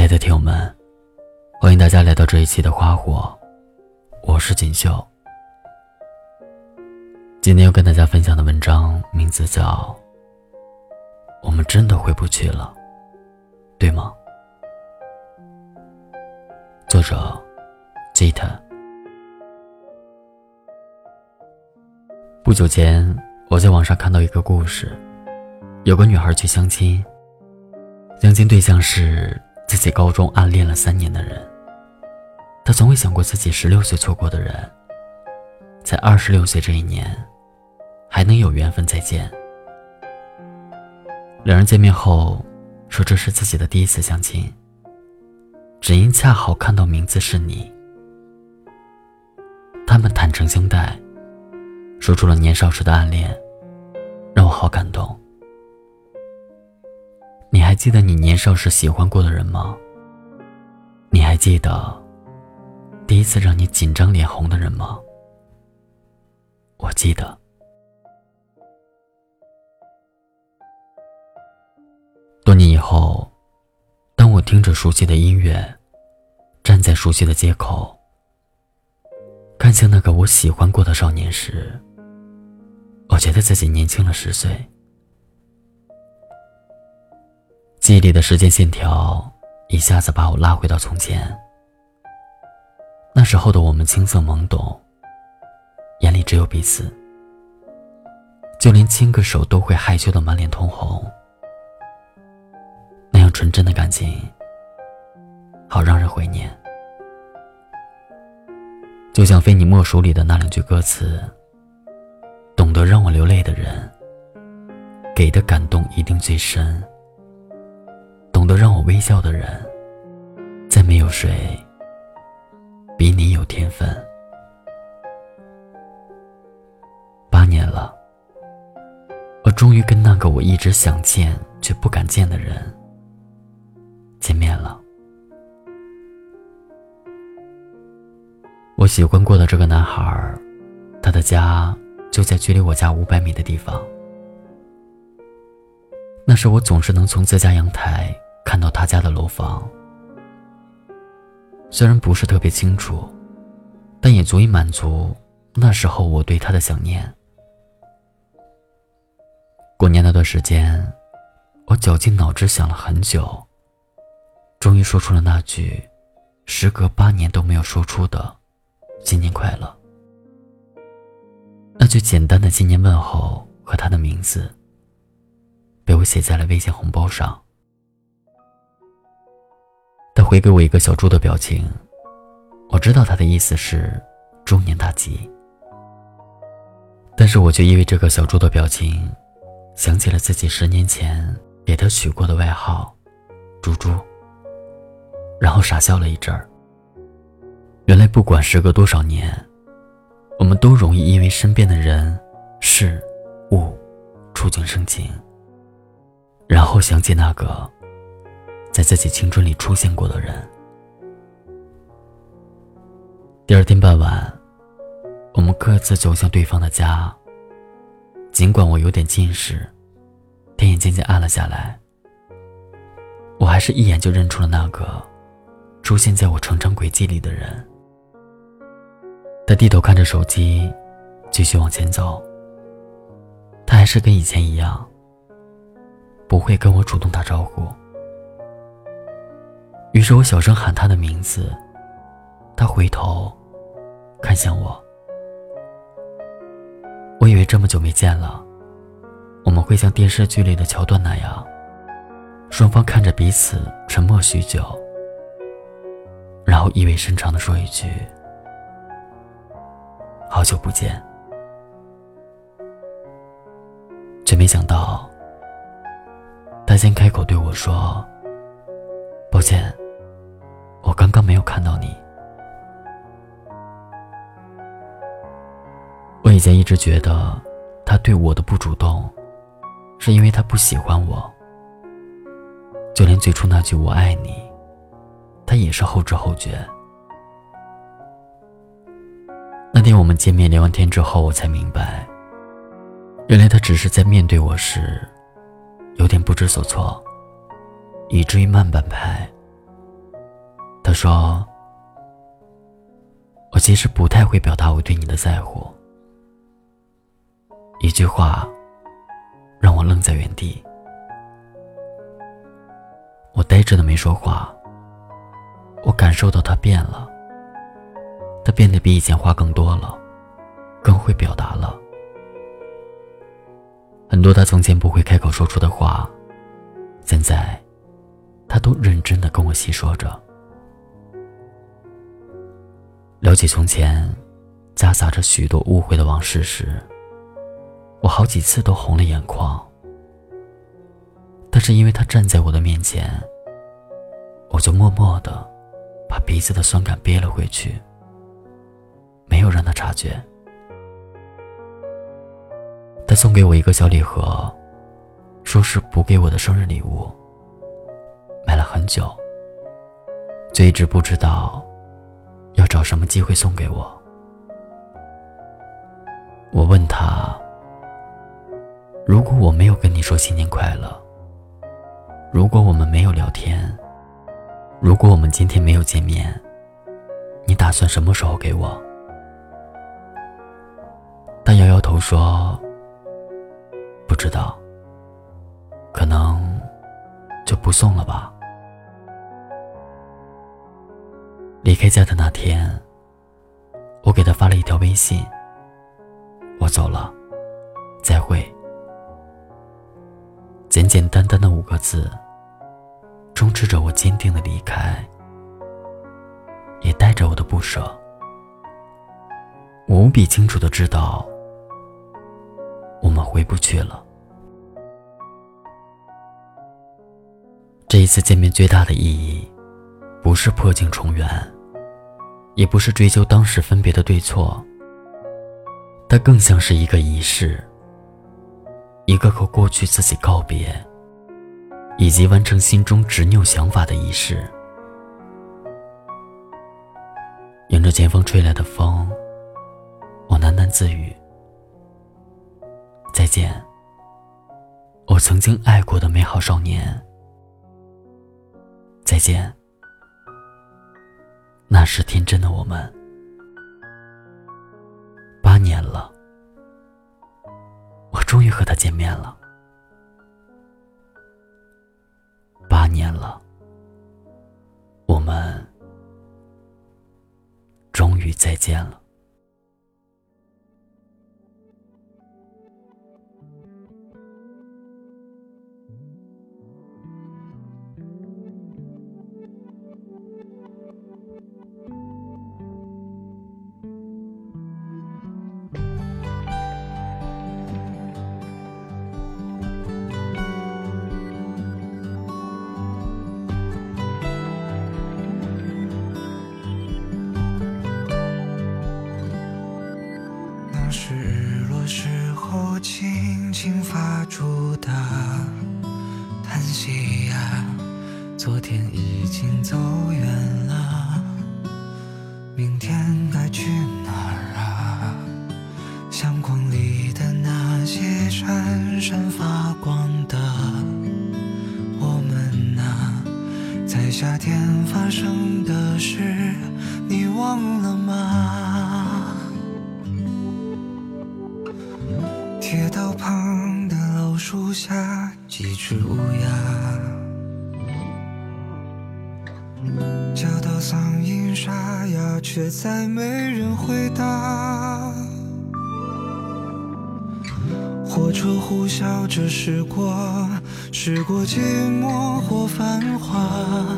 亲爱的听友们，欢迎大家来到这一期的花火，我是锦绣。今天要跟大家分享的文章名字叫我们真的回不去了，对吗？作者 Jita。 不久前我在网上看到一个故事，有个女孩去相亲，相亲对象是自己高中暗恋了3年的人，他从未想过自己16岁错过的人，在26岁这一年，还能有缘分再见。两人见面后，说这是自己的第一次相亲，只因恰好看到名字是你。他们坦诚相待，说出了年少时的暗恋，让我好感动。你还记得你年少时喜欢过的人吗？你还记得第一次让你紧张脸红的人吗？我记得。多年以后，当我听着熟悉的音乐，站在熟悉的街口，看向那个我喜欢过的少年时，我觉得自己年轻了10岁。记忆里的时间线条一下子把我拉回到从前。那时候的我们青涩懵懂，眼里只有彼此，就连亲个手都会害羞的满脸通红。那样纯真的感情，好让人怀念。就像《非你莫属》里的那2句歌词：懂得让我流泪的人，给的感动一定最深。懂得让我微笑的人，再没有谁比你有天分。8年了，我终于跟那个我一直想见却不敢见的人见面了。我喜欢过的这个男孩，他的家就在距离我家500米的地方。那时我总是能从自家阳台看到他家的楼房，虽然不是特别清楚，但也足以满足那时候我对他的想念。过年那段时间，我绞尽脑汁想了很久，终于说出了那句时隔8年都没有说出的新年快乐。那句简单的新年问候和他的名字被我写在了微信红包上。他回给我一个小猪的表情，我知道他的意思是猪年大吉，但是我却因为这个小猪的表情，想起了自己10年前给他取过的外号猪猪，然后傻笑了一阵儿。原来不管时隔多少年，我们都容易因为身边的人事物触景生情，然后想起那个在自己青春里出现过的人。第2天傍晚，我们各自走向对方的家。尽管我有点近视，天也渐渐暗了下来，我还是一眼就认出了那个出现在我成长轨迹里的人。他低头看着手机，继续往前走。他还是跟以前一样，不会跟我主动打招呼，于是我小声喊他的名字，他回头看向我。我以为这么久没见了，我们会像电视剧里的桥段那样，双方看着彼此沉默许久，然后意味深长地说一句好久不见。却没想到他先开口对我说：抱歉，我刚刚没有看到你。我以前一直觉得他对我的不主动是因为他不喜欢我，就连最初那句我爱你，他也是后知后觉。那天我们见面聊完天之后，我才明白，原来他只是在面对我时有点不知所措，以至于慢半拍他说，我其实不太会表达我对你的在乎，一句话让我愣在原地，我呆着的没说话。我感受到他变了，他变得比以前话更多了，更会表达了，很多他从前不会开口说出的话，现在他都认真地跟我细说着。聊起从前夹杂着许多误会的往事时，我好几次都红了眼眶，但是因为他站在我的面前，我就默默地把鼻子的酸感憋了回去，没有让他察觉。他送给我一个小礼盒，说是补给我的生日礼物，买了很久，就一直不知道要找什么机会送给我。我问他，如果我没有跟你说新年快乐，如果我们没有聊天，如果我们今天没有见面，你打算什么时候给我？他摇摇头说，不知道，可能就不送了吧。离开家的那天，我给他发了一条微信，我走了，再会。简简单单的5个字，充斥着我坚定的离开，也带着我的不舍。我无比清楚地知道，我们回不去了。这一次见面最大的意义，不是破镜重圆，也不是追究当时分别的对错，它更像是一个仪式，一个和过去自己告别，以及完成心中执拗想法的仪式。迎着前方吹来的风，我喃喃自语，再见，我曾经爱过的美好少年，再见，那时天真的我们。8年了，我终于和他见面了。8年了，我们终于再见了。是日落时候轻轻发出的叹息呀，昨天已经走远了，明天该去哪儿啊？相框里的那些闪闪发光的我们啊，在夏天发生的事，你忘了吗？铁道旁的老树下，几只乌鸦叫到嗓音沙哑，却再没人回答。火车呼啸着驶过，驶过寂寞或繁华。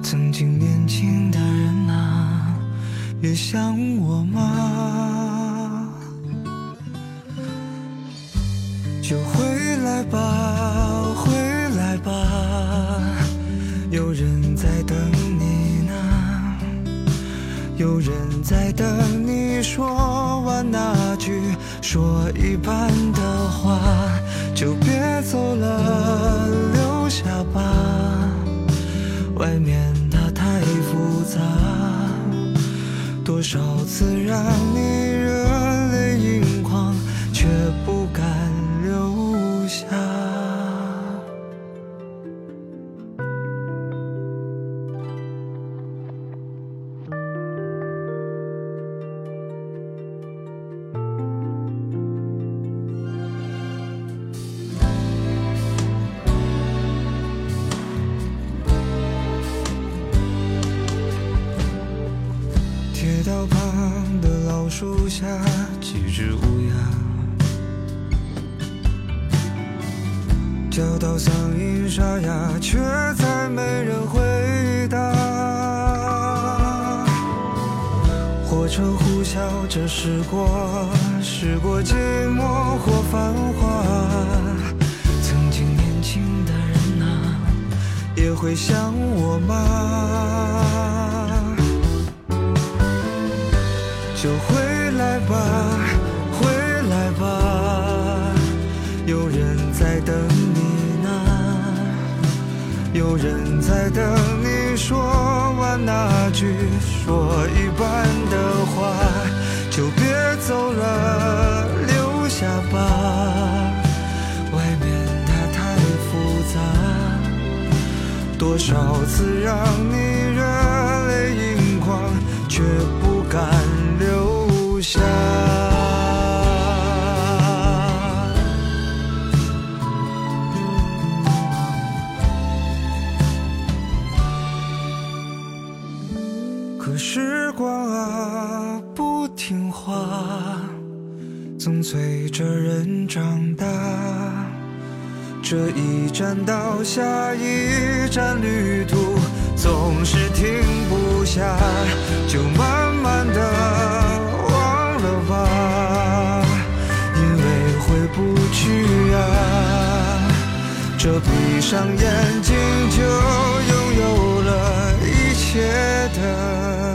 曾经年轻的人啊，也像我吗？就回来吧，回来吧，有人在等你呢，有人在等你说完那句说一半的话。就别走了，留下吧，外面它太复杂，多少次让你热泪盈眶，却不敢留下。叫到嗓音沙哑，却再没人回答。火车呼啸着驶过寂寞或繁华。曾经年轻的人啊，也会想我吗？就回来吧，回来吧，有人在等你呢，有人在等你说完那句说一半的话。就别走了，留下吧，外面它太复杂，多少次让你热泪盈眶，却不敢留下。可时光啊，不听话，总随着人长大。这一站到下一站，旅途总是停不下，就慢慢的不去啊，这闭上眼睛就拥有了一切的